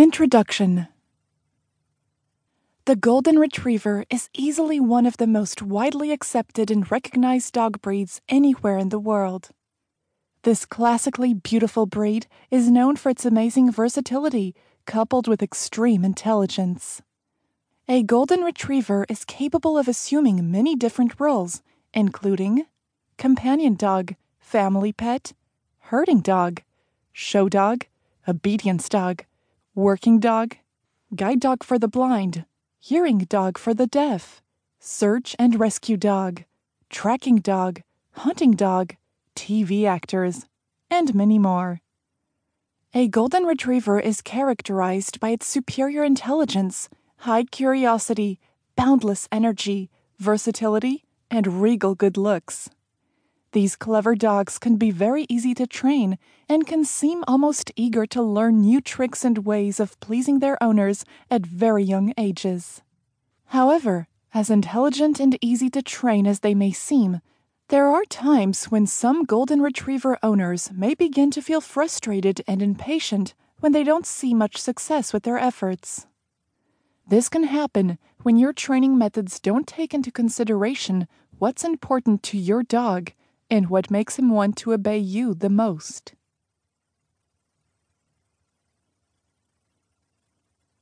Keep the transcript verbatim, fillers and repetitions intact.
Introduction. The Golden Retriever is easily one of the most widely accepted and recognized dog breeds anywhere in the world. This classically beautiful breed is known for its amazing versatility, coupled with extreme intelligence. A Golden Retriever is capable of assuming many different roles, including companion dog, family pet, herding dog, show dog, obedience dog, working dog, guide dog for the blind, hearing dog for the deaf, search and rescue dog, tracking dog, hunting dog, T V actors, and many more. A Golden Retriever is characterized by its superior intelligence, high curiosity, boundless energy, versatility, and regal good looks. These clever dogs can be very easy to train and can seem almost eager to learn new tricks and ways of pleasing their owners at very young ages. However, as intelligent and easy to train as they may seem, there are times when some Golden Retriever owners may begin to feel frustrated and impatient when they don't see much success with their efforts. This can happen when your training methods don't take into consideration what's important to your dog and what makes him want to obey you the most.